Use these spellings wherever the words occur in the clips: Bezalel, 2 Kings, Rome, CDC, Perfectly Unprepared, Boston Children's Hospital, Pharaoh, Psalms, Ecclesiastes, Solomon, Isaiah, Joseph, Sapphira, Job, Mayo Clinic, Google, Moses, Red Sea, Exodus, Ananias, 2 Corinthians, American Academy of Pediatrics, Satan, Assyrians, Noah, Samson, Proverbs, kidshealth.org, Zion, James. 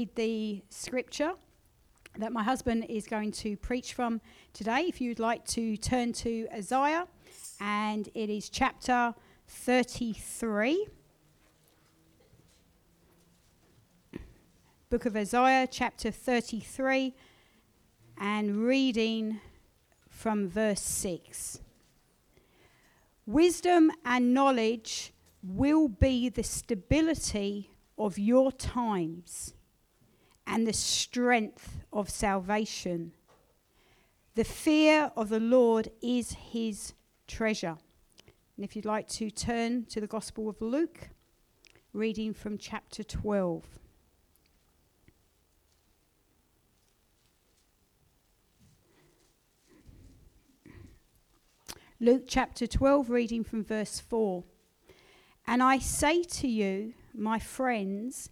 read the scripture that my husband is going to preach from today. If you'd like to turn to Isaiah, and it is chapter 33. Book of Isaiah, chapter 33, and reading from verse 6. Wisdom and knowledge will be the stability of your times and the strength of salvation. The fear of the Lord is his treasure. And if you'd like to turn to the Gospel of Luke, reading from chapter 12. Luke chapter 12, reading from verse 4. And I say to you, my friends,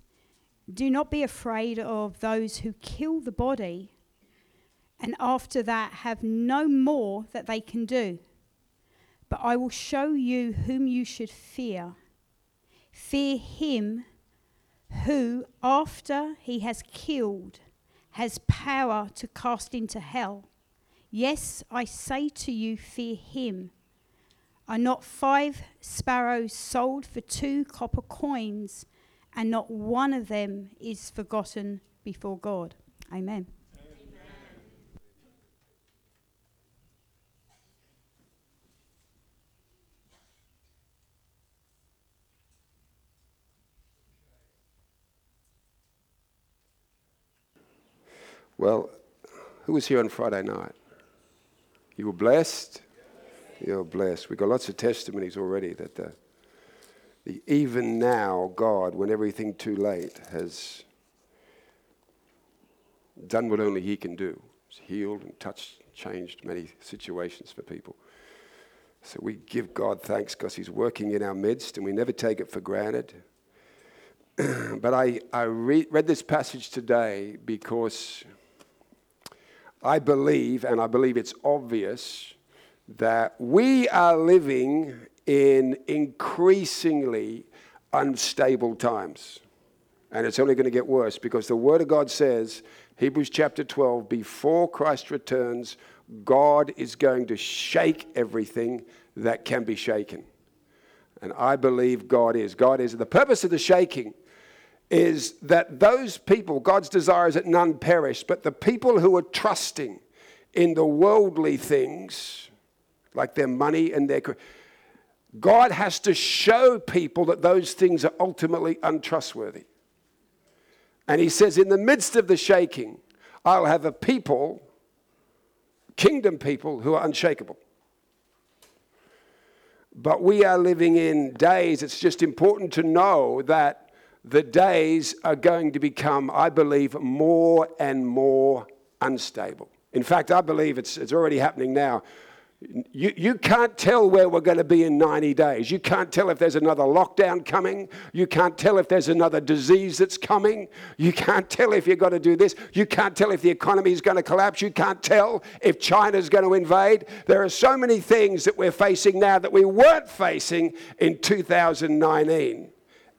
do not be afraid of those who kill the body, and after that have no more that they can do. But I will show you whom you should fear. Fear him who, after he has killed, has power to cast into hell. Yes, I say to you, fear him. Are not 5 sparrows sold for 2 copper coins, and not one of them is forgotten before God? Amen. Amen. Well, who was here on Friday night? You were blessed? Yes. You're blessed. We've got lots of testimonies already that the even now God, when everything too late, has done what only he can do. He's healed and touched, changed many situations for people. So we give God thanks because he's working in our midst and we never take it for granted. But I read this passage today because I believe, and I believe it's obvious, that we are living in increasingly unstable times. And it's only going to get worse because the Word of God says, Hebrews chapter 12, before Christ returns, God is going to shake everything that can be shaken. And I believe God is. God is. The purpose of the shaking is that those people, God's desire is that none perish, but the people who are trusting in the worldly things, like their money and their... God has to show people that those things are ultimately untrustworthy. And he says, in the midst of the shaking, I'll have a people, kingdom people, who are unshakable. But we are living in days, it's just important to know that the days are going to become, I believe, more and more unstable. In fact, I believe it's already happening now. You can't tell where we're going to be in 90 days. You can't tell if there's another lockdown coming. You can't tell if there's another disease that's coming. You can't tell if you've got to do this. You can't tell if the economy is going to collapse. You can't tell if China's going to invade. There are so many things that we're facing now that we weren't facing in 2019.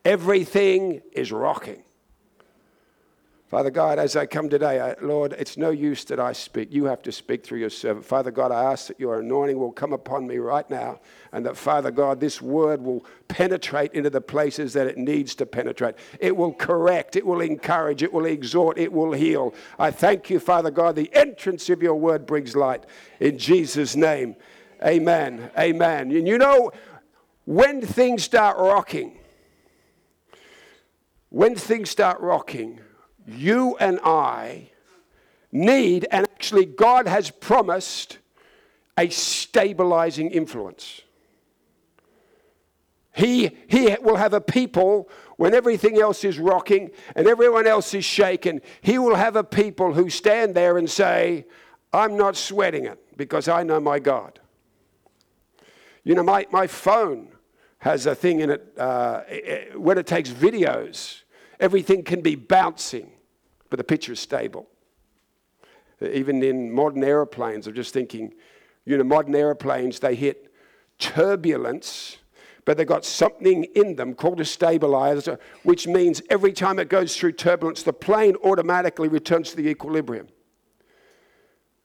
Everything is rocking. Father God, as I come today, Lord, it's no use that I speak. You have to speak through your servant. Father God, I ask that your anointing will come upon me right now, and that, Father God, this word will penetrate into the places that it needs to penetrate. It will correct, it will encourage, it will exhort, it will heal. I thank you, Father God, the entrance of your word brings light. In Jesus' name, amen, amen. And you know, when things start rocking, when things start rocking, you and I need, and actually God has promised, a stabilizing influence. He will have a people, when everything else is rocking and everyone else is shaken, he will have a people who stand there and say, I'm not sweating it because I know my God. You know, my phone has a thing in it, when it takes videos, everything can be bouncing, but the picture is stable. Even in modern airplanes, I'm just thinking, you know, modern airplanes, they hit turbulence, but they've got something in them called a stabilizer, which means every time it goes through turbulence, the plane automatically returns to the equilibrium.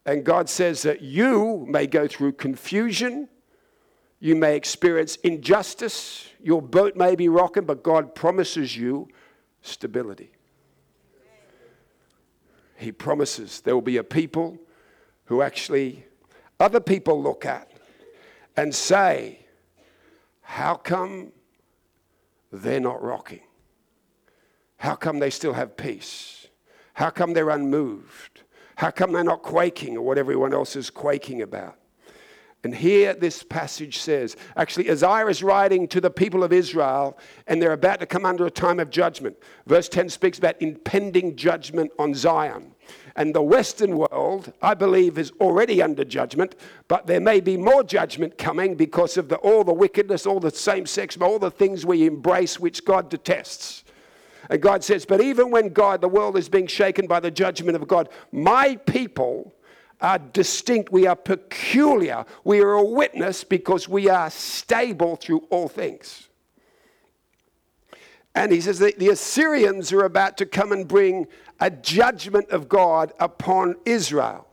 And God says that you may go through confusion, you may experience injustice, your boat may be rocking, but God promises you stability. He promises there will be a people who actually other people look at and say, how come they're not rocking? How come they still have peace? How come they're unmoved? How come they're not quaking or what everyone else is quaking about? And here this passage says, actually, Isaiah is writing to the people of Israel, and they're about to come under a time of judgment. Verse 10 speaks about impending judgment on Zion. And the Western world, I believe, is already under judgment, but there may be more judgment coming because of all the wickedness, all the same-sex, all the things we embrace which God detests. And God says, but even when the world is being shaken by the judgment of God, my people are distinct, we are peculiar, we are a witness because we are stable through all things. And he says that the Assyrians are about to come and bring a judgment of God upon Israel.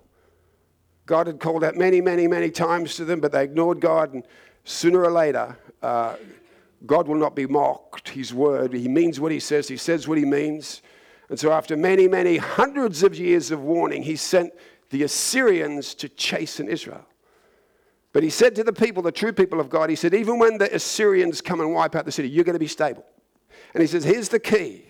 God had called out many, many, many times to them, but they ignored God, and sooner or later, God will not be mocked, his word. He means what he says what he means. And so after many, many hundreds of years of warning, he sent the Assyrians to chasten Israel. But he said to the people, the true people of God, he said, even when the Assyrians come and wipe out the city, you're going to be stable. And he says, here's the key.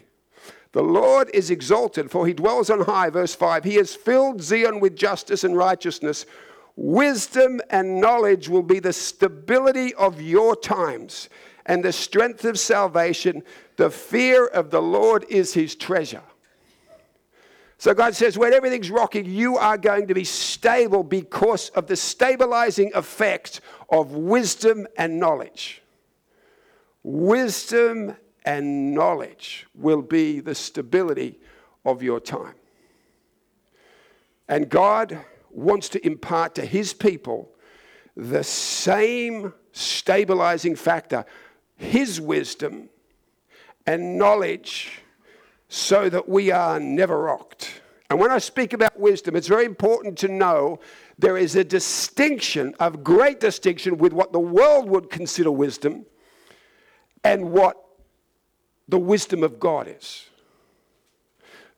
The Lord is exalted, for he dwells on high. Verse 5, he has filled Zion with justice and righteousness. Wisdom and knowledge will be the stability of your times and the strength of salvation. The fear of the Lord is his treasure. So God says, when everything's rocking, you are going to be stable because of the stabilizing effect of wisdom and knowledge. Wisdom and knowledge will be the stability of your time. And God wants to impart to his people the same stabilizing factor, his wisdom and knowledge, so that we are never rocked. And when I speak about wisdom, it's very important to know there is a distinction, a great distinction, with what the world would consider wisdom and what the wisdom of God is.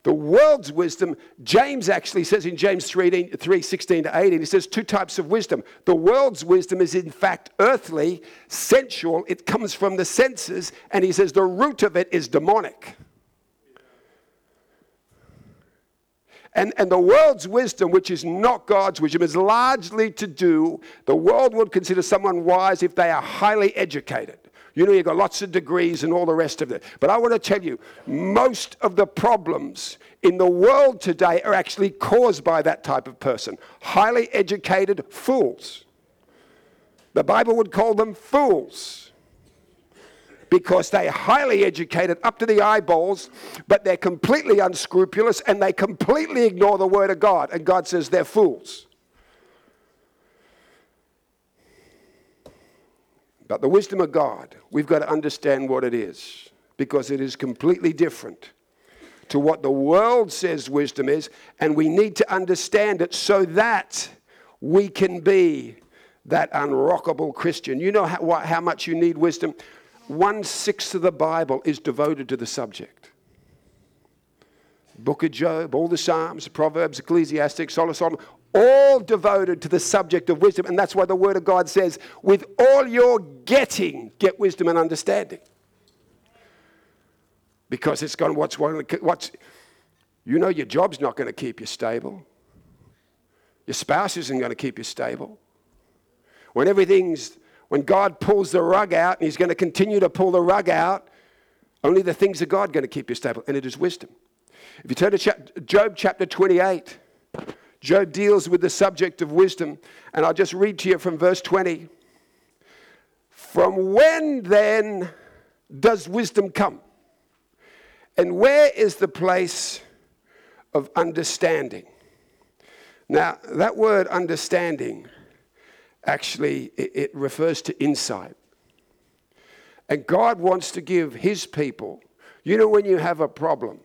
The world's wisdom, James actually says in James 3:16-18, he says two types of wisdom. The world's wisdom is in fact earthly, sensual. It comes from the senses, and he says the root of it is demonic. And the world's wisdom, which is not God's wisdom, is largely to do, the world would consider someone wise if they are highly educated. You know, you've got lots of degrees and all the rest of it. But I want to tell you, most of the problems in the world today are actually caused by that type of person. Highly educated fools. The Bible would call them fools, because they're highly educated up to the eyeballs, but they're completely unscrupulous and they completely ignore the word of God. And God says they're fools. But the wisdom of God, we've got to understand what it is, because it is completely different to what the world says wisdom is, and we need to understand it so that we can be that unrockable Christian. You know how much you need wisdom? 1/6 of the Bible is devoted to the subject. Book of Job, all the Psalms, Proverbs, Ecclesiastes, Solomon, all devoted to the subject of wisdom. And that's why the Word of God says, with all your getting, get wisdom and understanding. Because it's gone, you know, your job's not going to keep you stable. Your spouse isn't going to keep you stable. When God pulls the rug out, and he's going to continue to pull the rug out, only the things of God are going to keep you stable, and it is wisdom. If you turn to Job chapter 28, Job deals with the subject of wisdom, and I'll just read to you from verse 20. From when then does wisdom come? And where is the place of understanding? Now, that word understanding, actually, it refers to insight. And God wants to give his people, you know, when you have a problem,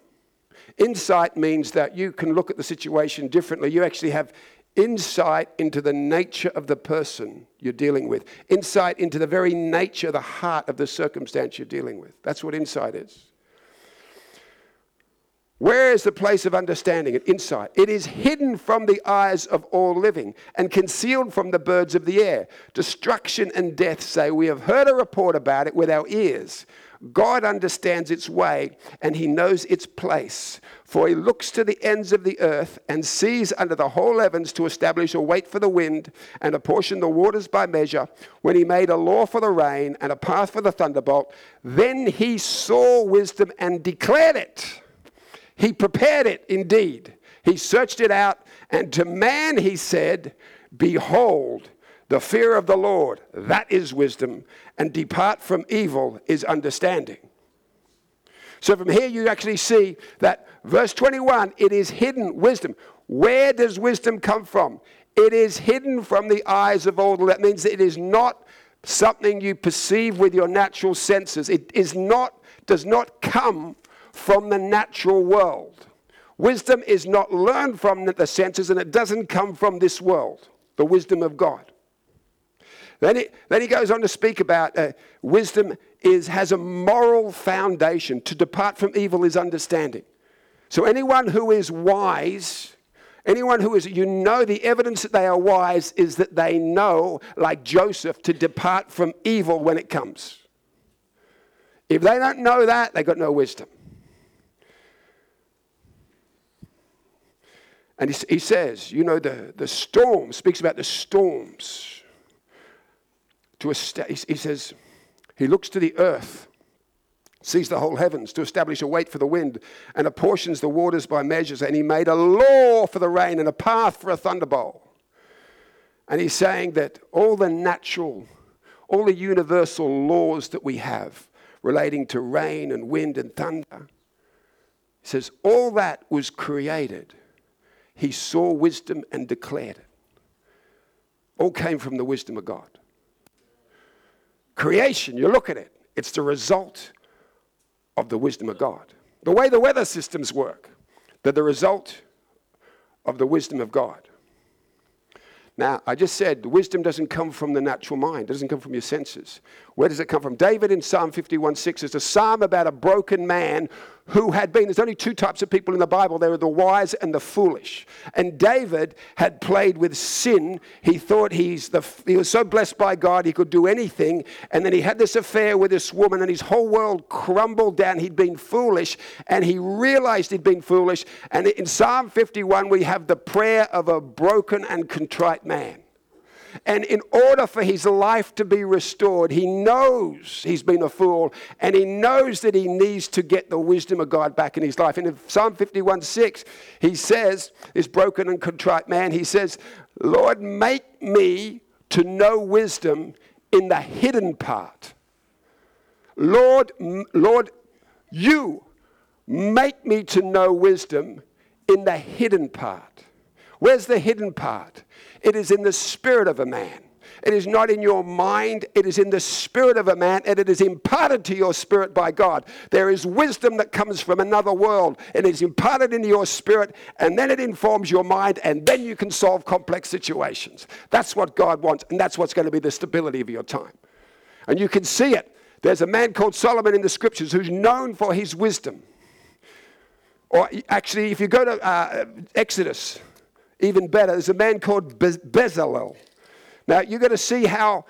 insight means that you can look at the situation differently. You actually have insight into the nature of the person you're dealing with. Insight into the very nature, the heart of the circumstance you're dealing with. That's what insight is. Where is the place of understanding and insight? It is hidden from the eyes of all living and concealed from the birds of the air. Destruction and death say, we have heard a report about it with our ears. God understands its way and he knows its place. For he looks to the ends of the earth and sees under the whole heavens to establish a weight for the wind and apportion the waters by measure. When he made a law for the rain and a path for the thunderbolt, then he saw wisdom and declared it. He prepared it indeed. He searched it out. And to man he said, behold, the fear of the Lord, that is wisdom. And depart from evil is understanding. So from here you actually see that verse 21, it is hidden wisdom. Where does wisdom come from? It is hidden from the eyes of all. That means it is not something you perceive with your natural senses. It is not, does not come from the natural world. Wisdom is not learned from the senses, and it doesn't come from this world, the wisdom of God. Then he goes on to speak about wisdom has a moral foundation. To depart from evil is understanding. So anyone who is wise, anyone who is, you know, the evidence that they are wise is that they know, like Joseph, to depart from evil when it comes. If they don't know that, they've got no wisdom. And he says, you know, the storm, speaks about the storms. He says, he looks to the earth, sees the whole heavens to establish a weight for the wind and apportions the waters by measures. And he made a law for the rain and a path for a thunderbolt. And he's saying that all the natural, all the universal laws that we have relating to rain and wind and thunder, he says, all that was created. He saw wisdom and declared it. All came from the wisdom of God. Creation, you look at it, it's the result of the wisdom of God. The way the weather systems work, they're the result of the wisdom of God. Now, I just said wisdom doesn't come from the natural mind. It doesn't come from your senses. Where does it come from? David in Psalm 51:6 is a psalm about a broken man who had been. There's only two types of people in the Bible. They were the wise and the foolish. And David had played with sin. He thought he was so blessed by God he could do anything. And then he had this affair with this woman and his whole world crumbled down. He'd been foolish and he realized he'd been foolish. And in Psalm 51 we have the prayer of a broken and contrite man. And in order for his life to be restored, he knows he's been a fool and he knows that he needs to get the wisdom of God back in his life. And in Psalm 51:6, he says, this broken and contrite man, he says, Lord, make me to know wisdom in the hidden part. Lord, you make me to know wisdom in the hidden part. Where's the hidden part? It is in the spirit of a man. It is not in your mind. It is in the spirit of a man, and it is imparted to your spirit by God. There is wisdom that comes from another world, and it is imparted into your spirit, and then it informs your mind, and then you can solve complex situations. That's what God wants, and that's what's going to be the stability of your time. And you can see it. There's a man called Solomon in the scriptures who's known for his wisdom. Or actually, if you go to Exodus, even better, there's a man called Bezalel. Now, you're going to see how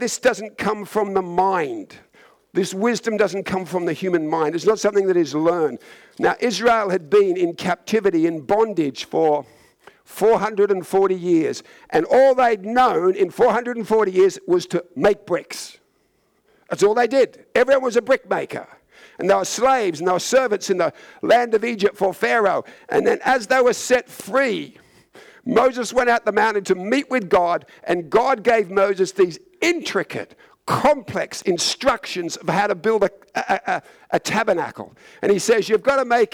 this doesn't come from the mind. This wisdom doesn't come from the human mind. It's not something that is learned. Now, Israel had been in captivity, in bondage for 440 years. And all they'd known in 440 years was to make bricks. That's all they did. Everyone was a brickmaker. And they were slaves and they were servants in the land of Egypt for Pharaoh. And then as they were set free, Moses went out the mountain to meet with God, and God gave Moses these intricate, complex instructions of how to build a tabernacle. And he says, you've got to make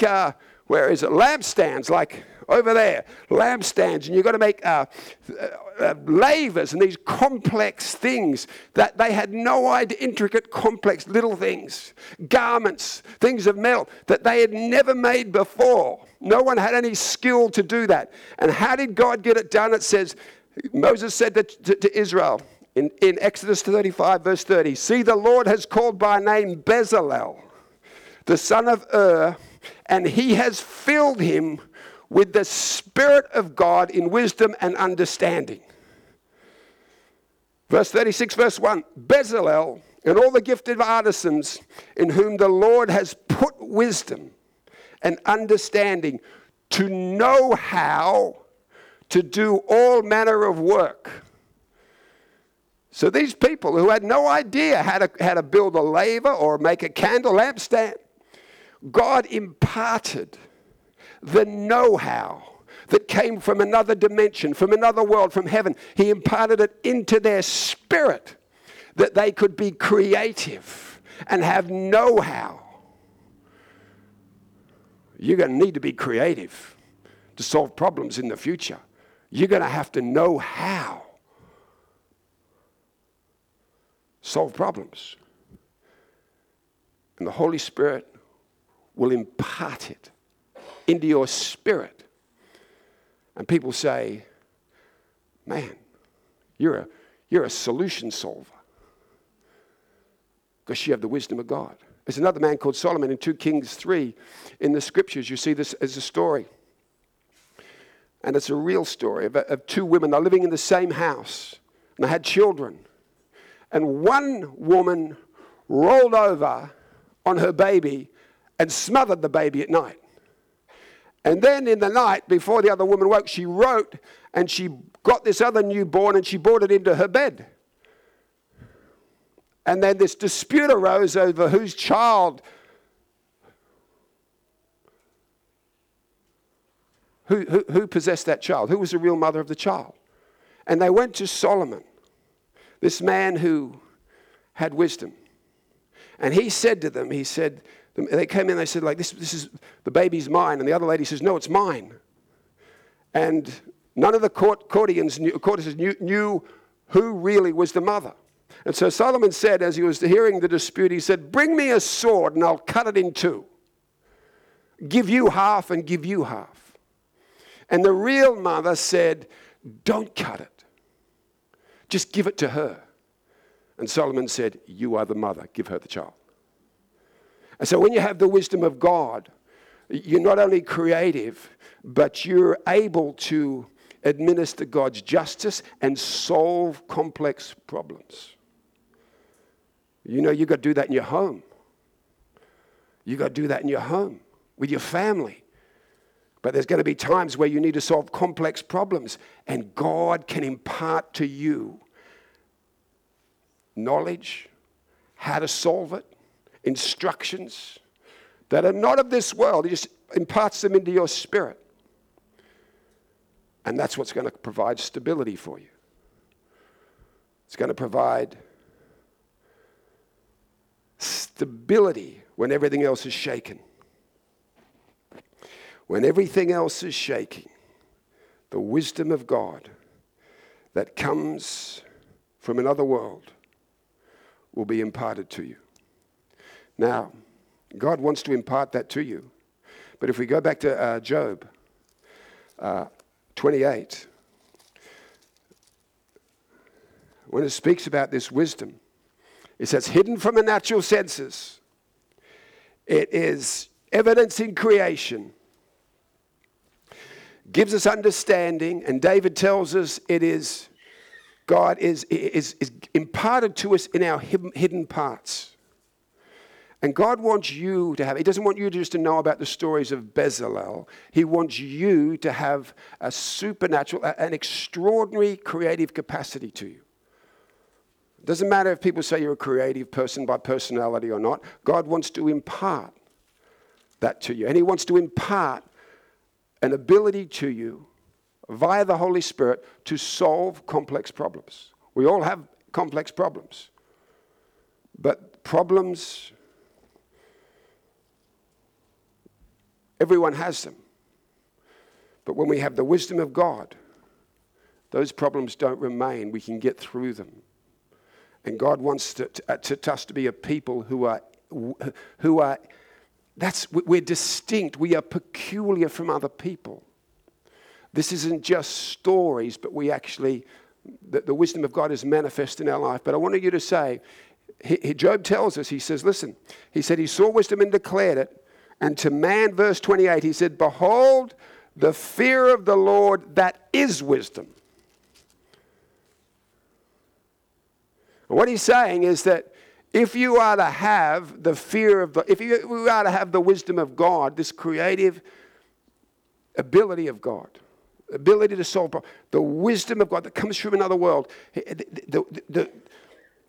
lampstands like over there, lampstands, and you've got to make lavers and these complex things that they had no idea, intricate, complex little things, garments, things of metal that they had never made before. No one had any skill to do that. And how did God get it done? It says, Moses said to Israel in Exodus 35, verse 30, "See, the Lord has called by name Bezalel, the son of Ur, and he has filled him with the Spirit of God in wisdom and understanding." Verse 36, verse 1, "Bezalel and all the gifted artisans in whom the Lord has put wisdom and understanding to know how to do all manner of work." So these people who had no idea how to build a laver or make a candle lampstand, God imparted the know-how that came from another dimension, from another world, from heaven. He imparted it into their spirit that they could be creative and have know-how. You're going to need to be creative to solve problems in the future. You're going to have to know how. Solve problems. And the Holy Spirit will impart it into your spirit. And people say, "Man, you're a solution solver." Because you have the wisdom of God. There's another man called Solomon in 2 Kings 3. In the scriptures, you see this as a story. And it's a real story of two women. They're living in the same house. And they had children. And one woman rolled over on her baby and smothered the baby at night. And then in the night, before the other woman woke, she wrote and she got this other newborn and she brought it into her bed. And then this dispute arose over whose child, who possessed that child, who was the real mother of the child. And they went to Solomon, this man who had wisdom. And he said to them, they came in and they said, like, this is, the baby's mine. And the other lady says, "No, it's mine." And none of the courtiers knew who really was the mother. And so Solomon said, as he was hearing the dispute, he said, "Bring me a sword and I'll cut it in two. Give you half and give you half." And the real mother said, "Don't cut it. Just give it to her." And Solomon said, "You are the mother. Give her the child." And so when you have the wisdom of God, you're not only creative, but you're able to administer God's justice and solve complex problems. You know, you've got to do that in your home. You've got to do that in your home, with your family. But there's going to be times where you need to solve complex problems, and God can impart to you knowledge, how to solve it, instructions that are not of this world. He just imparts them into your spirit. And that's what's going to provide stability for you. It's going to provide stability when everything else is shaken. When everything else is shaking, the wisdom of God that comes from another world will be imparted to you. Now, God wants to impart that to you. But if we go back to Job 28, when it speaks about this wisdom, it says, hidden from the natural senses, it is evidence in creation, gives us understanding, and David tells us it is, God is imparted to us in our hidden parts. And God wants you to have, he doesn't want you just to know about the stories of Bezalel. He wants you to have a supernatural, an extraordinary creative capacity to you. It doesn't matter if people say you're a creative person by personality or not. God wants to impart that to you. And he wants to impart an ability to you via the Holy Spirit to solve complex problems. We all have complex problems. But problems, everyone has them. But when we have the wisdom of God, those problems don't remain. We can get through them. And God wants to us to be a people we're distinct. We are peculiar from other people. This isn't just stories, but we actually, the wisdom of God is manifest in our life. But I wanted you to say, Job tells us, he says, listen, he said he saw wisdom and declared it. And to man, verse 28, he said, behold, the fear of the Lord, that is wisdom. And what he's saying is that if you are to have the fear of if you are to have the wisdom of God, this creative ability of God, ability to solve problems, the wisdom of God that comes from another world,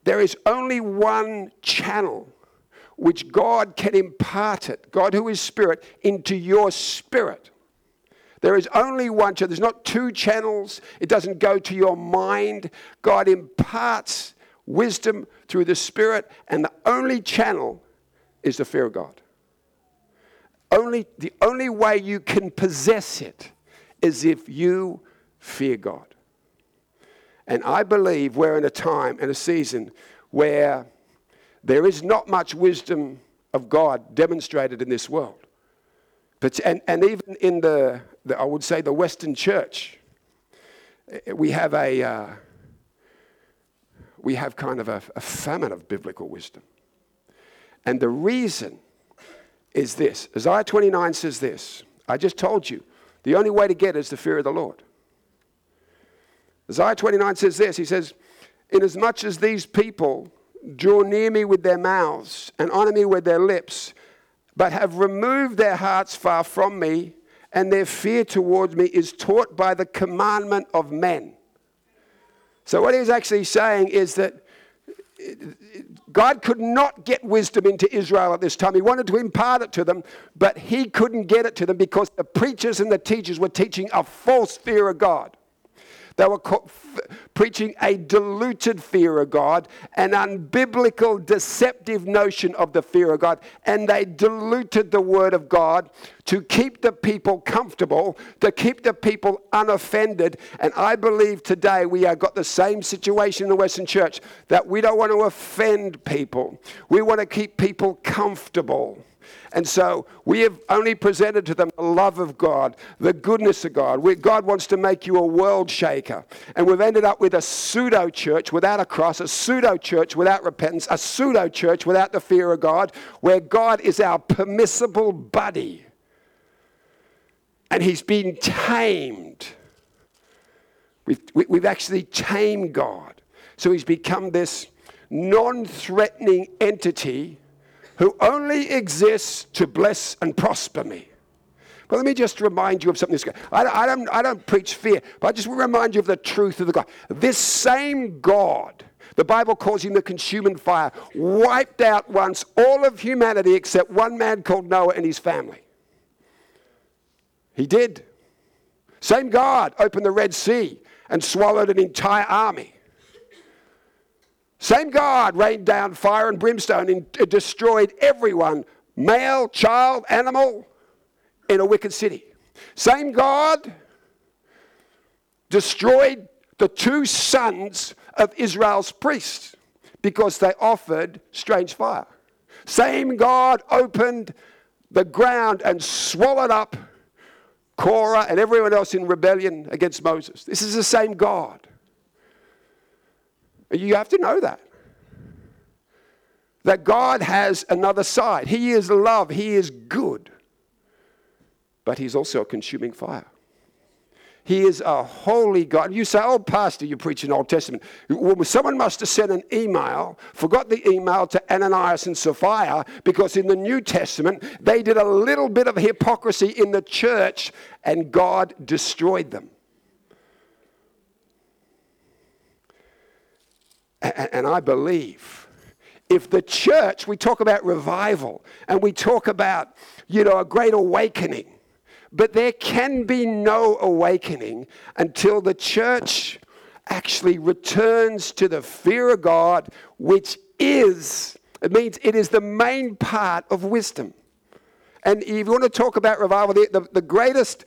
there is only one channel which God can impart it, God who is spirit, into your spirit. There is only one channel. There's not two channels. It doesn't go to your mind. God imparts wisdom through the Spirit, and the only channel is the fear of God. The only way you can possess it is if you fear God. And I believe we're in a time and a season where there is not much wisdom of God demonstrated in this world. But, and even in I would say, the Western church, we have a famine of biblical wisdom. And the reason is this. Isaiah 29 says this. I just told you, the only way to get is the fear of the Lord. Isaiah 29 says this. He says, inasmuch as these people draw near me with their mouths and honor me with their lips, but have removed their hearts far from me, and their fear towards me is taught by the commandment of men. So what he's actually saying is that God could not get wisdom into Israel at this time. He wanted to impart it to them, but he couldn't get it to them because the preachers and the teachers were teaching a false fear of God. They were preaching a diluted fear of God, an unbiblical, deceptive notion of the fear of God. And they diluted the word of God to keep the people comfortable, to keep the people unoffended. And I believe today we have got the same situation in the Western church, that we don't want to offend people. We want to keep people comfortable. And so we have only presented to them the love of God, the goodness of God. God wants to make you a world shaker. And we've ended up with a pseudo-church without a cross, a pseudo-church without repentance, a pseudo-church without the fear of God, where God is our permissible buddy. And he's been tamed. We've actually tamed God. So he's become this non-threatening entity who only exists to bless and prosper me. Well, let me just remind you of something. I don't preach fear, but I just want to remind you of the truth of the God. This same God, the Bible calls him the consuming fire, wiped out once all of humanity except one man called Noah and his family. He did. Same God opened the Red Sea and swallowed an entire army. Same God rained down fire and brimstone and destroyed everyone, male, child, animal, in a wicked city. Same God destroyed the two sons of Israel's priests because they offered strange fire. Same God opened the ground and swallowed up Korah and everyone else in rebellion against Moses. This is the same God. You have to know that God has another side. He is love. He is good. But he's also a consuming fire. He is a holy God. You say, oh, pastor, you preach in Old Testament. Well, someone must have sent an email, forgot the email to Ananias and Sapphira, because in the New Testament, they did a little bit of hypocrisy in the church, and God destroyed them. And I believe if the church, we talk about revival and we talk about, a great awakening, but there can be no awakening until the church actually returns to the fear of God, which is, it means it is the main part of wisdom. And if you want to talk about revival, the greatest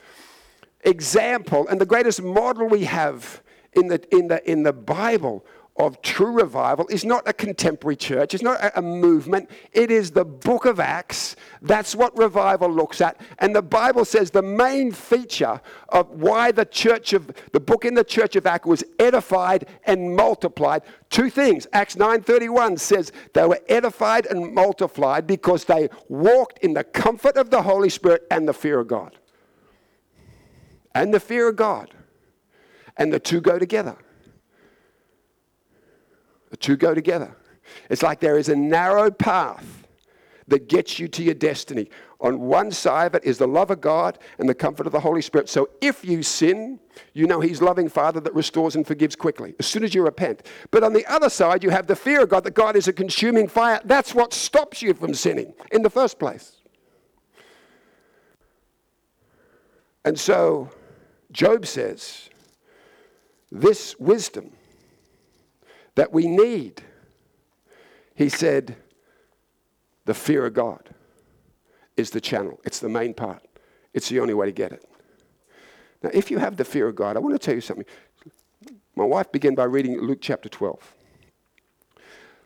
example and the greatest model we have in the Bible of true revival is not a contemporary church. It's not a movement. It is the book of Acts. That's what revival looks at. And the Bible says the main feature of why the church of the book in the church of Acts was edified and multiplied. Two things. Acts 9:31 says they were edified and multiplied because they walked in the comfort of the Holy Spirit and the fear of God. And the fear of God. And the two go together. The two go together. It's like there is a narrow path that gets you to your destiny. On one side of it is the love of God and the comfort of the Holy Spirit. So if you sin, you know He's loving Father that restores and forgives quickly as soon as you repent. But on the other side, you have the fear of God, that God is a consuming fire. That's what stops you from sinning in the first place. And so Job says, this wisdom that we need, he said, the fear of God is the channel. It's the main part. It's the only way to get it. Now, if you have the fear of God, I want to tell you something. My wife began by reading Luke chapter 12.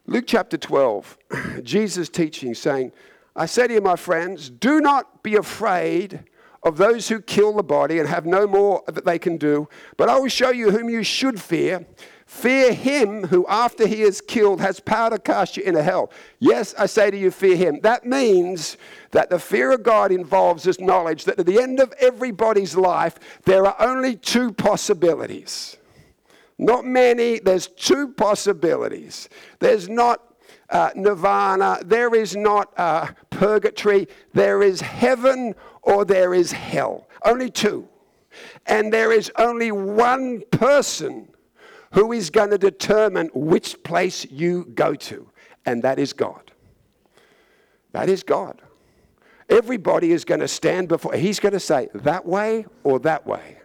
Luke chapter 12, Jesus teaching, saying, I say to you, my friends, do not be afraid of those who kill the body and have no more that they can do, but I will show you whom you should fear. Fear him who, after he is killed, has power to cast you into hell. Yes, I say to you, fear him. That means that the fear of God involves this knowledge that at the end of everybody's life, there are only two possibilities. Not many, there's two possibilities. There's not nirvana, there is not purgatory, there is heaven or there is hell. Only two. And there is only one person who is going to determine which place you go to, and that is God. That is God. Everybody is going to stand before, He's going to say, that way or that way.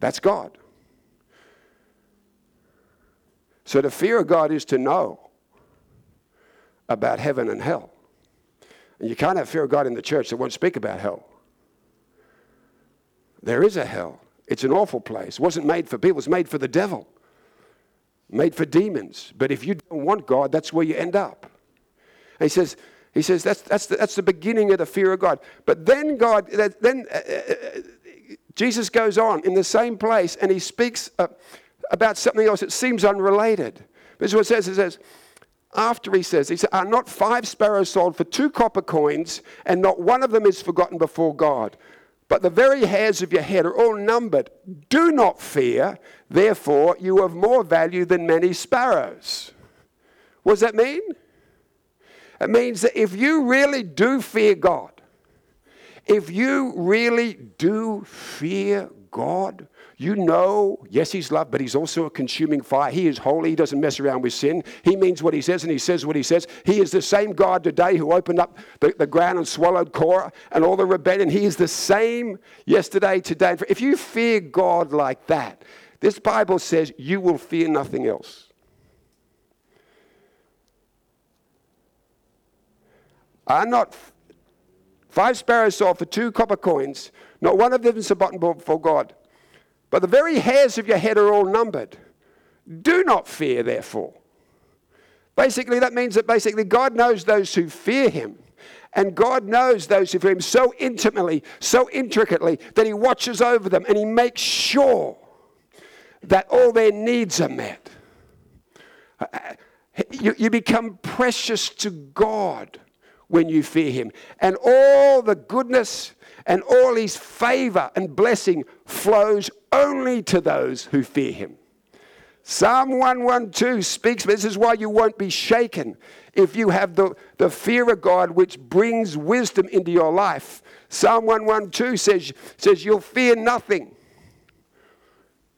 That's God. So the fear of God is to know about heaven and hell. And you can't have fear of God in the church that won't speak about hell. There is a hell. It's an awful place. It wasn't made for people. It's made for the devil. Made for demons. But if you don't want God, that's where you end up. And he says that's the beginning of the fear of God. But then Jesus goes on in the same place and he speaks about something else that seems unrelated. This is what it says. It says, after he said, are not 5 sparrows sold for 2 copper coins, and not one of them is forgotten before God? But the very hairs of your head are all numbered. Do not fear, therefore you have more value than many sparrows. What does that mean? It means that if you really do fear God, if you really do fear God, you know, yes, He's love, but He's also a consuming fire. He is holy. He doesn't mess around with sin. He means what He says, and He says what He says. He is the same God today who opened up the ground and swallowed Korah and all the rebellion. He is the same yesterday, today. If you fear God like that, this Bible says you will fear nothing else. Are not 5 sparrows sold for 2 copper coins? Not one of them is forgotten before God. But the very hairs of your head are all numbered. Do not fear, therefore. Basically, that means that God knows those who fear Him. And God knows those who fear Him so intimately, so intricately, that He watches over them and He makes sure that all their needs are met. You become precious to God when you fear Him. And all the goodness and all His favor and blessing flows only to those who fear Him. Psalm 112 speaks, this is why you won't be shaken if you have the fear of God, which brings wisdom into your life. Psalm 112 says you'll fear nothing.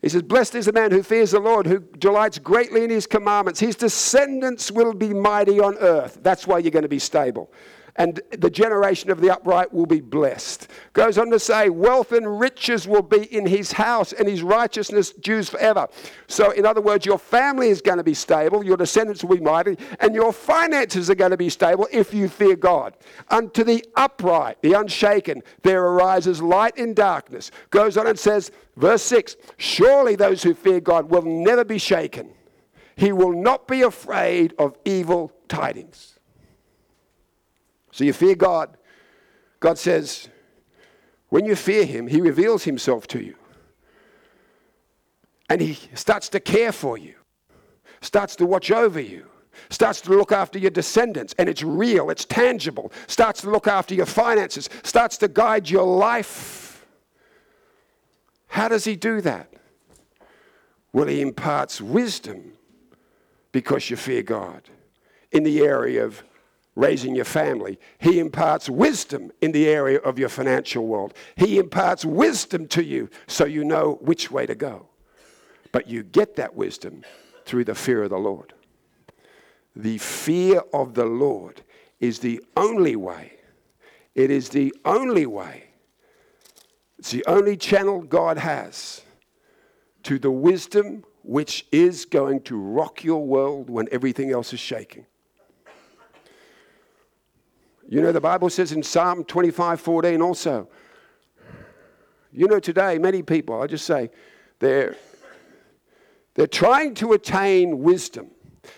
He says, blessed is the man who fears the Lord, who delights greatly in His commandments. His descendants will be mighty on earth. That's why you're going to be stable. and the generation of the upright will be blessed. Goes on to say, wealth and riches will be in his house, and his righteousness endures forever. So in other words, your family is going to be stable, your descendants will be mighty, and your finances are going to be stable if you fear God. Unto the upright, the unshaken, there arises light in darkness. Goes on and says, verse 6, surely those who fear God will never be shaken. He will not be afraid of evil tidings. So you fear God. God says, when you fear him, he reveals himself to you. And he starts to care for you, starts to watch over you, starts to look after your descendants. And it's real, it's tangible. Starts to look after your finances, starts to guide your life. How does he do that? Well, he imparts wisdom because you fear God in the area of raising your family. He imparts wisdom in the area of your financial world. He imparts wisdom to you so you know which way to go. But you get that wisdom through the fear of the Lord. The fear of the Lord is the only way. It is the only way. It's the only channel God has to the wisdom which is going to rock your world when everything else is shaking. You know, the Bible says in Psalm 25:14 also, you know, today many people, I just say, they're trying to attain wisdom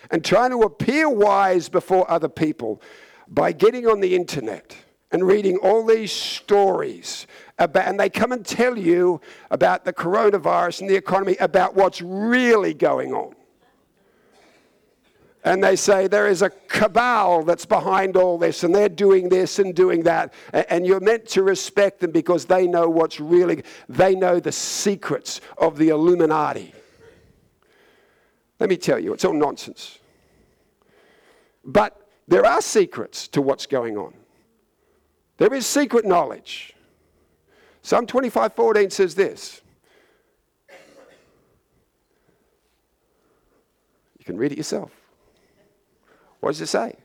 and trying to appear wise before other people by getting on the internet and reading all these stories about, and they come and tell you about the coronavirus and the economy, about what's really going on. And they say there is a cabal that's behind all this, and they're doing this and doing that, and you're meant to respect them because they know what's really, they know the secrets of the Illuminati. Let me tell you, it's all nonsense. But there are secrets to what's going on. There is secret knowledge. Psalm 25:14 says this. You can read it yourself. What does it say?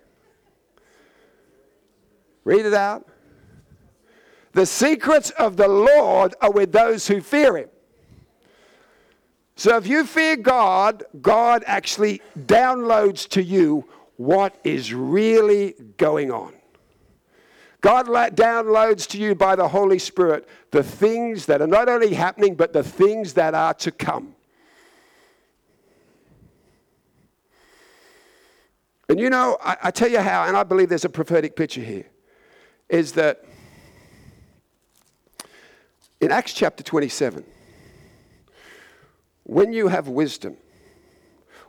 Read it out. The secrets of the Lord are with those who fear him. So if you fear God, God actually downloads to you what is really going on. God downloads to you by the Holy Spirit the things that are not only happening, but the things that are to come. And you know, I tell you how, and I believe there's a prophetic picture here, is that in Acts chapter 27, when you have wisdom,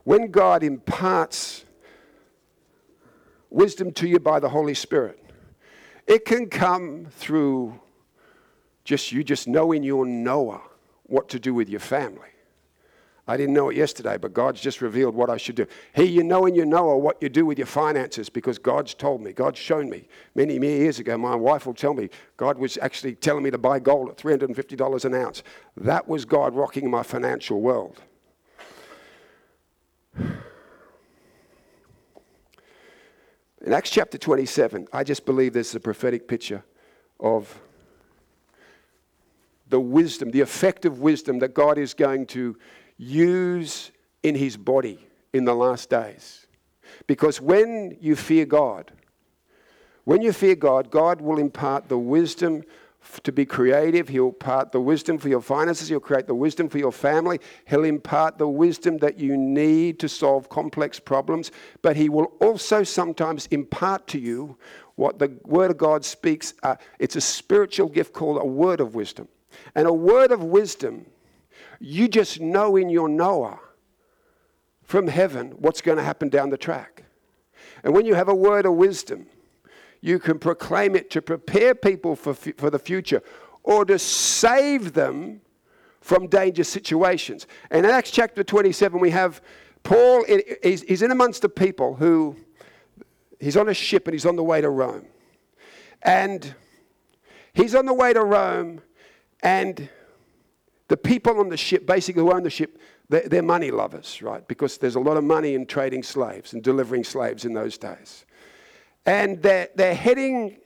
when God imparts wisdom to you by the Holy Spirit, it can come through just knowing your Noah what to do with your family. I didn't know it yesterday, but God's just revealed what I should do. Hey, you know in your Noah what you do with your finances because God's told me, God's shown me. Many, many years ago, my wife will tell me, God was actually telling me to buy gold at $350 an ounce. That was God rocking my financial world. In Acts chapter 27, I just believe there's a prophetic picture of the wisdom, the effective wisdom that God is going to use in his body in the last days. Because when you fear God, God will impart the wisdom to be creative. He'll impart the wisdom for your finances. He'll create the wisdom for your family. He'll impart the wisdom that you need to solve complex problems. But he will also sometimes impart to you what the Word of God speaks. It's a spiritual gift called a word of wisdom. And a word of wisdom, you just know in your Noah from heaven what's going to happen down the track. And when you have a word of wisdom, you can proclaim it to prepare people for the future or to save them from dangerous situations. And in Acts chapter 27, we have Paul, he's in amongst the people who, he's on a ship and he's on the way to Rome. And he's on the way to Rome, and the people on the ship, basically who own the ship, they're money lovers, right? Because there's a lot of money in trading slaves and delivering slaves in those days. And they're heading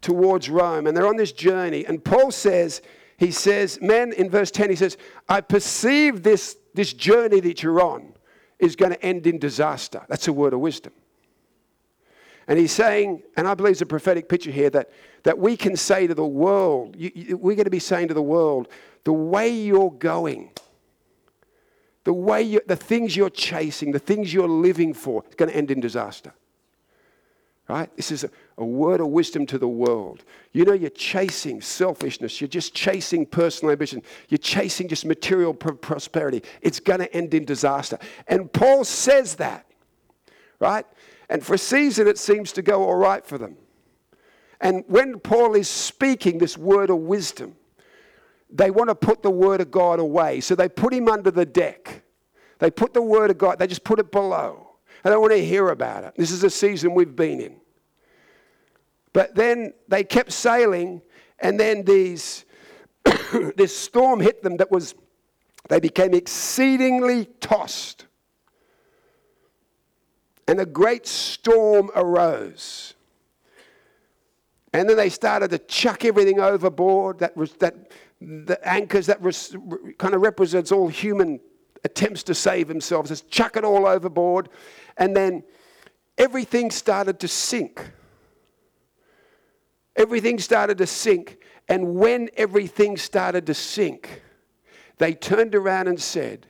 towards Rome, and they're on this journey. And Paul says, he says, man, in verse 10, he says, I perceive this journey that you're on is going to end in disaster. That's a word of wisdom. And he's saying, and I believe it's a prophetic picture here, that we can say to the world, we're going to be saying to the world, the way you're going, the things you're chasing, the things you're living for, it's going to end in disaster. Right? This is a word of wisdom to the world. You know, you're chasing selfishness. You're just chasing personal ambition. You're chasing just material prosperity. It's going to end in disaster. And Paul says that, right? And for a season, it seems to go all right for them. And when Paul is speaking this word of wisdom, they want to put the word of God away. So they put him under the deck. They put the word of God, they just put it below. I don't want to hear about it. This is the season we've been in. But then they kept sailing, and then this storm hit them they became exceedingly tossed. And a great storm arose. And then they started to chuck everything overboard. The anchors that kind of represents all human attempts to save themselves. Just chuck it all overboard. And then everything started to sink. Everything started to sink. And when everything started to sink, they turned around and said,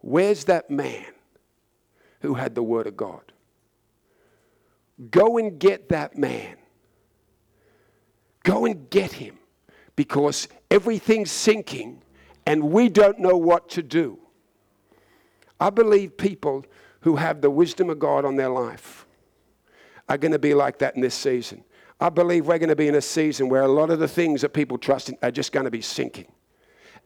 where's that man who had the word of God? Go and get that man. Go and get him, because everything's sinking and we don't know what to do. I believe people who have the wisdom of God on their life are going to be like that in this season. I believe we're going to be in a season where a lot of the things that people trust in are just going to be sinking.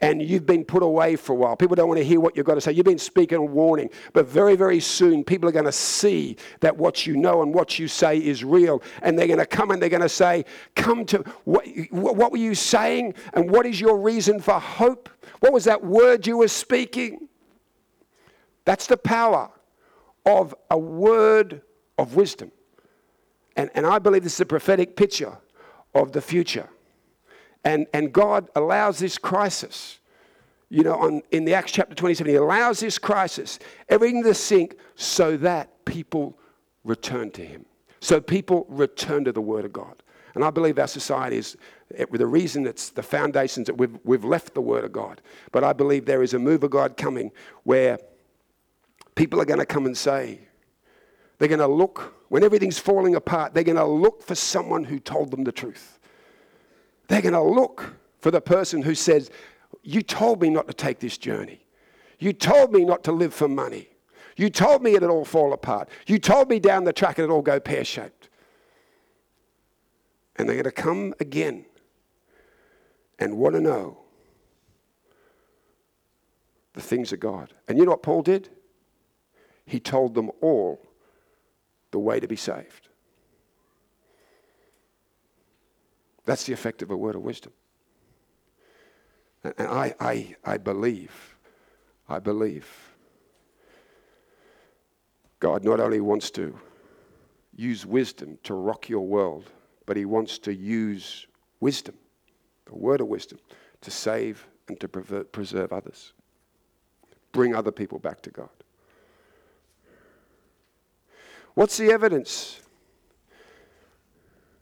And you've been put away for a while. People don't want to hear what you've got to say. You've been speaking a warning. But very, very soon, people are going to see that what you know and what you say is real. And they're going to come and they're going to say, come to, what were you saying? And what is your reason for hope? What was that word you were speaking? That's the power of a word of wisdom. And I believe this is a prophetic picture of the future. And God allows this crisis, you know, in the Acts chapter 27, he allows this crisis, everything to sink, so that people return to him. So people return to the word of God. And I believe our society is, the reason it's the foundations that we've left the word of God. But I believe there is a move of God coming where people are going to come and say, they're going to look, when everything's falling apart, they're going to look for someone who told them the truth. They're going to look for the person who says, you told me not to take this journey. You told me not to live for money. You told me it'd all fall apart. You told me down the track it'd all go pear-shaped. And they're going to come again and want to know the things of God. And you know what Paul did? He told them all the way to be saved. That's the effect of a word of wisdom. And I believe God not only wants to use wisdom to rock your world, but he wants to use wisdom, the word of wisdom, to save and to preserve others. Bring other people back to God. What's the evidence?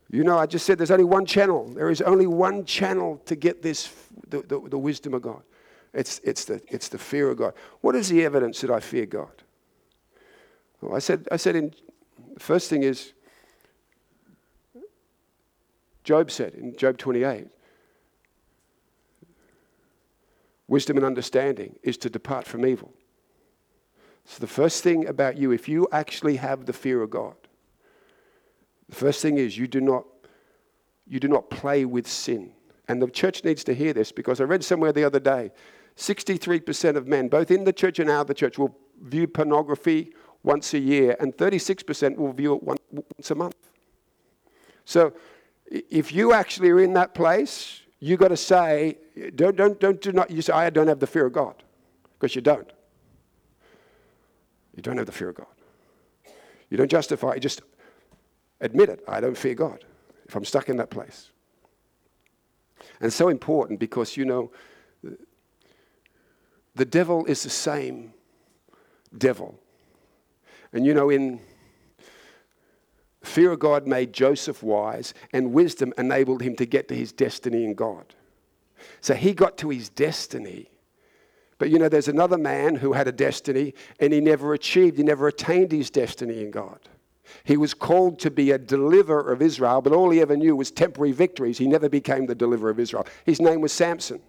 You know, I just said there's only one channel. There is only one channel to get this, the wisdom of God. It's the fear of God. What is the evidence that I fear God? Well, I said in the first thing is, Job said in Job 28, wisdom and understanding is to depart from evil. So the first thing about you, if you actually have the fear of God, the first thing is you do not play with sin. And the church needs to hear this, because I read somewhere the other day, 63% of men, both in the church and out of the church, will view pornography once a year, and 36% will view it once a month. So if you actually are in that place, you got to say, do not you say, I don't have the fear of God, because you don't. You don't have the fear of God. You don't justify it, just admit it. I don't fear God if I'm stuck in that place. And so important because, you know, the devil is the same devil. And, you know, in fear of God made Joseph wise, and wisdom enabled him to get to his destiny in God. So he got to his destiny. But, you know, there's another man who had a destiny, and he never attained his destiny in God. He was called to be a deliverer of Israel, but all he ever knew was temporary victories. He never became the deliverer of Israel. His name was Samson.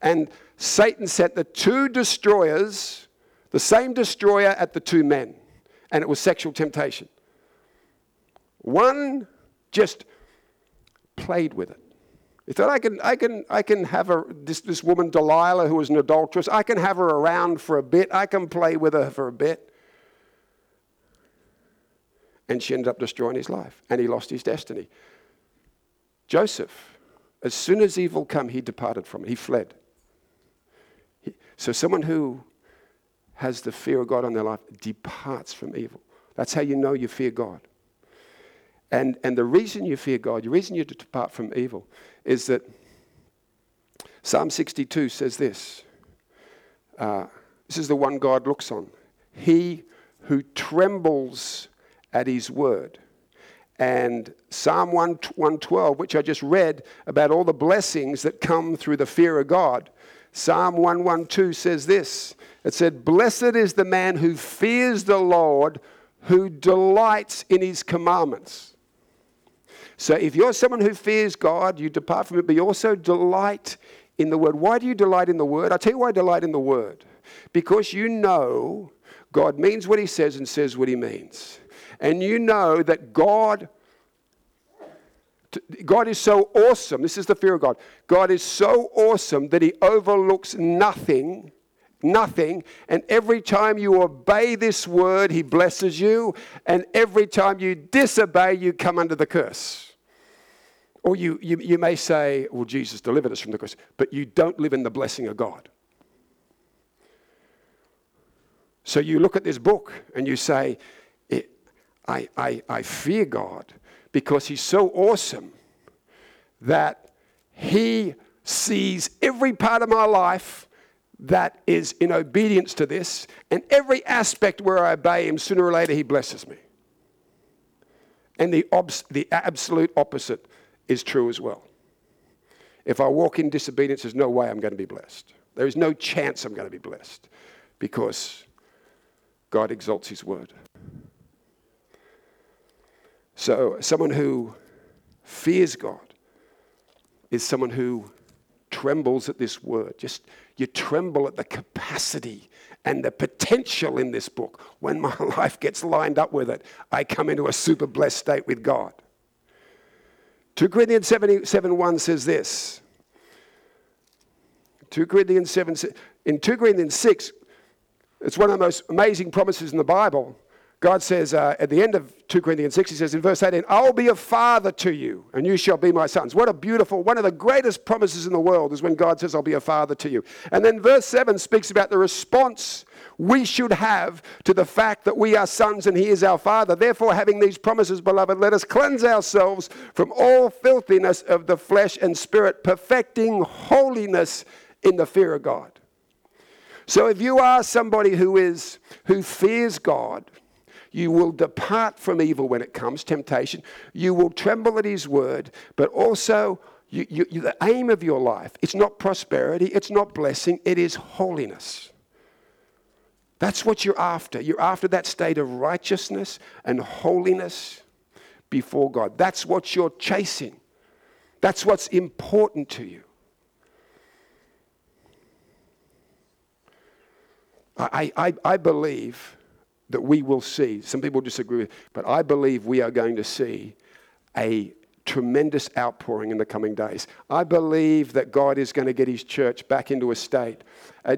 And Satan sent the two destroyers, the same destroyer at the two men, and it was sexual temptation. One just played with it. He thought, I can have this woman Delilah, who was an adulteress. I can have her around for a bit. I can play with her for a bit. And she ended up destroying his life, and he lost his destiny. Joseph, as soon as evil came, he departed from it. He fled. So someone who has the fear of God on their life departs from evil. That's how you know you fear God. And the reason you fear God, the reason you depart from evil, is that Psalm 62 says this. This is the one God looks on. He who trembles at his word. And Psalm 112, which I just read about all the blessings that come through the fear of God. Psalm 112 says this. It said, "Blessed is the man who fears the Lord, who delights in his commandments." So if you're someone who fears God, you depart from it, but you also delight in the word. Why do you delight in the word? I'll tell you why I delight in the word. Because you know God means what he says and says what he means. And you know that God is so awesome. This is the fear of God. God is so awesome that he overlooks nothing. Nothing. And every time you obey this word, he blesses you. And every time you disobey, you come under the curse. Or you may say, well, Jesus delivered us from the curse. But you don't live in the blessing of God. So you look at this book and you say, I fear God because he's so awesome that he sees every part of my life that is in obedience to this, and every aspect where I obey him, sooner or later he blesses me. And the absolute opposite is true as well. If I walk in disobedience, there's no way I'm going to be blessed. There is no chance I'm going to be blessed because God exalts his word. So someone who fears God is someone who trembles at this word. Just you tremble at the capacity and the potential in this book. When my life gets lined up with it, I come into a super blessed state with God. 2 Corinthians 7:1 says this. In 2 Corinthians 6, it's one of the most amazing promises in the Bible. God says at the end of 2 Corinthians 6, he says in verse 18, "I will be a father to you, and you shall be my sons." What a beautiful, one of the greatest promises in the world is when God says, "I'll be a father to you." And then verse 7 speaks about the response we should have to the fact that we are sons and he is our father. "Therefore, having these promises, beloved, let us cleanse ourselves from all filthiness of the flesh and spirit, perfecting holiness in the fear of God." So if you are somebody who fears God, you will depart from evil when it comes, temptation. You will tremble at his word, but also the aim of your life, it's not prosperity, it's not blessing, it is holiness. That's what you're after. You're after that state of righteousness and holiness before God. That's what you're chasing. That's what's important to you. I believe that we will see, some people disagree with, but I believe we are going to see a tremendous outpouring in the coming days. I believe that God is going to get his church back into a state,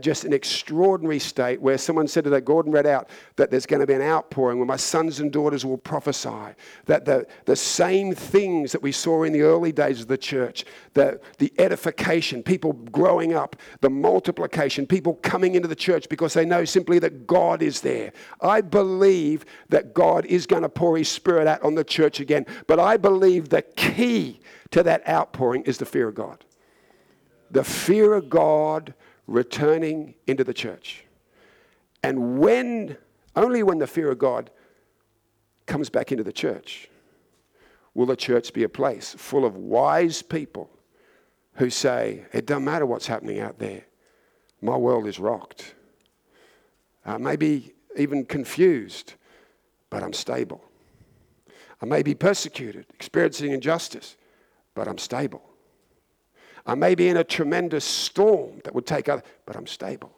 just an extraordinary state where someone said today, Gordon read out, that there's going to be an outpouring where my sons and daughters will prophesy, that the same things that we saw in the early days of the church, the edification, people growing up, the multiplication, people coming into the church because they know simply that God is there. I believe that God is going to pour his Spirit out on the church again, but I believe the key to that outpouring is the fear of God. The fear of God returning into the church. And only when the fear of God comes back into the church will the church be a place full of wise people who say, it doesn't matter what's happening out there. My world is rocked. I may be even confused, but I'm stable. I may be persecuted, experiencing injustice, but I'm stable. I may be in a tremendous storm that would take other, but I'm stable.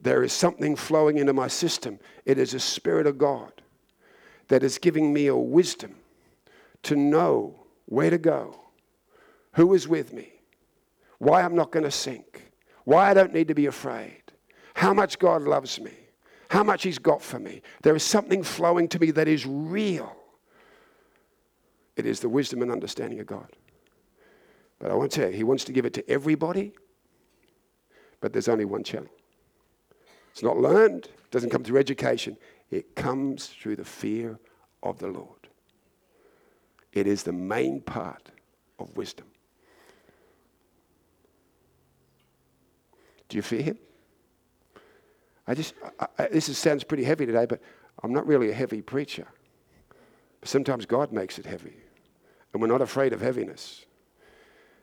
There is something flowing into my system. It is a Spirit of God that is giving me a wisdom to know where to go, who is with me, why I'm not going to sink, why I don't need to be afraid, how much God loves me, how much he's got for me. There is something flowing to me that is real. It is the wisdom and understanding of God. But I want to tell you, he wants to give it to everybody, but there's only one channel. It's not learned. It doesn't come through education. It comes through the fear of the Lord. It is the main part of wisdom. Do you fear him? Sounds pretty heavy today, but I'm not really a heavy preacher. Sometimes God makes it heavy, and we're not afraid of heaviness.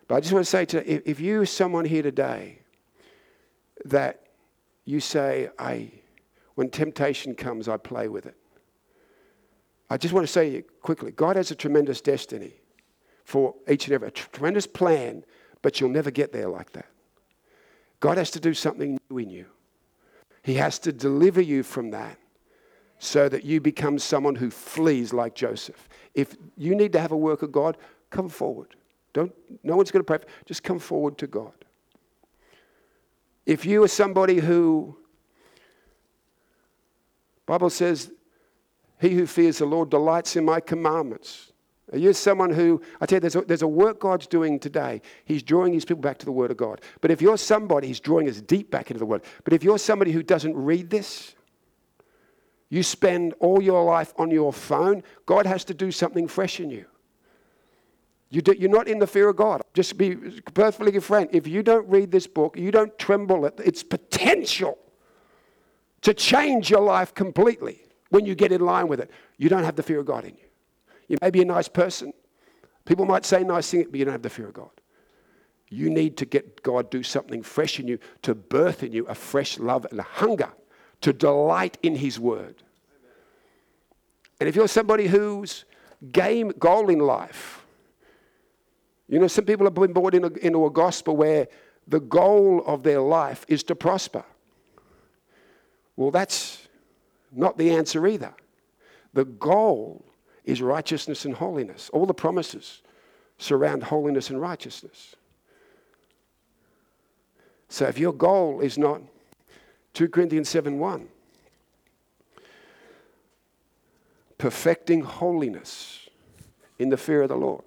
But I just want to say today, if you are someone here today that you say, when temptation comes, I play with it. I just want to say quickly, God has a tremendous destiny for each and every, a tremendous plan, but you'll never get there like that. God has to do something new in you. He has to deliver you from that so that you become someone who flees like Joseph. If you need to have a work of God, come forward. No one's going to pray. Just come forward to God. If you are somebody who, the Bible says, he who fears the Lord delights in my commandments. Are you someone who, I tell you, there's a work God's doing today. He's drawing his people back to the Word of God. But if you're somebody, he's drawing us deep back into the Word. But if you're somebody who doesn't read this, you spend all your life on your phone, God has to do something fresh in you. You're not in the fear of God. Just be perfectly frank. If you don't read this book, you don't tremble at its potential to change your life completely when you get in line with it. You don't have the fear of God in you. You may be a nice person. People might say nice things, but you don't have the fear of God. You need to get God to do something fresh in you, to birth in you a fresh love and a hunger, to delight in his word. And if you're somebody whose goal in life, you know, some people have been born into a gospel where the goal of their life is to prosper. Well, that's not the answer either. The goal is righteousness and holiness. All the promises surround holiness and righteousness. So if your goal is not 2 Corinthians 7:1, perfecting holiness in the fear of the Lord.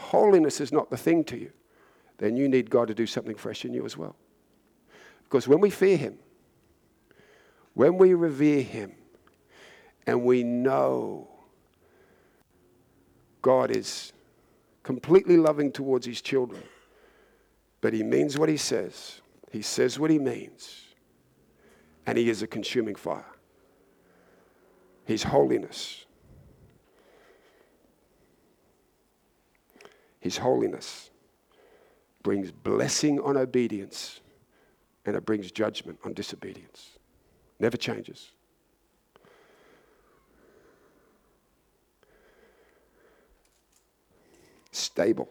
Holiness is not the thing to you. Then you need God to do something fresh in you as well. Because when we fear him, when we revere him, and we know God is completely loving towards his children, but he means what he says what he means, and he is a consuming fire. His holiness. His holiness brings blessing on obedience, and it brings judgment on disobedience. Never changes. Stable.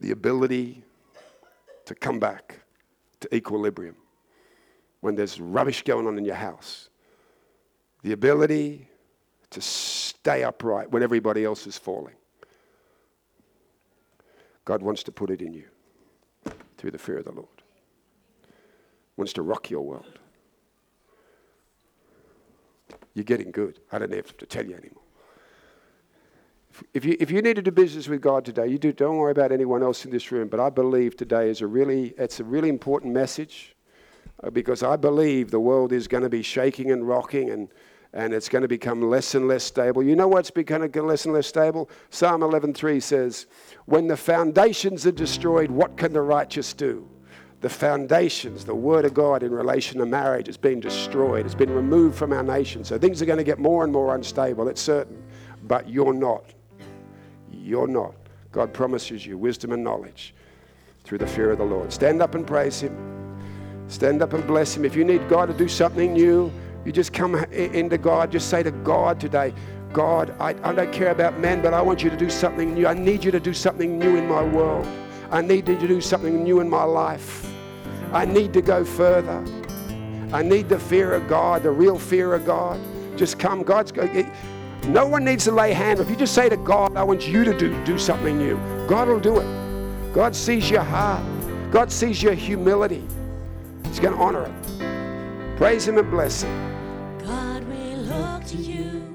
The ability to come back to equilibrium when there's rubbish going on in your house. The ability to stay upright when everybody else is falling. God wants to put it in you through the fear of the Lord. Wants to rock your world. You're getting good. I don't have to tell you anymore. If you need to do business with God today, you do. Don't worry about anyone else in this room. But I believe today is a really important message, because I believe the world is going to be shaking and rocking, and it's going to become less and less stable. You know what's becoming less and less stable? Psalm 11:3 says, "When the foundations are destroyed, what can the righteous do?" The foundations, the Word of God in relation to marriage, has been destroyed. It's been removed from our nation. So things are going to get more and more unstable. It's certain. But you're not. You're not. God promises you wisdom and knowledge through the fear of the Lord. Stand up and praise Him. Stand up and bless Him. If you need God to do something new, you just come into God. Just say to God today, God, I don't care about men, but I want you to do something new. I need you to do something new in my world. I need you to do something new in my life. I need to go further. I need the fear of God, the real fear of God. Just come. God's going. No one needs to lay hands. If you just say to God, I want you to do something new, God will do it. God sees your heart. God sees your humility. He's going to honor it. Praise Him and bless Him. God, we look to You.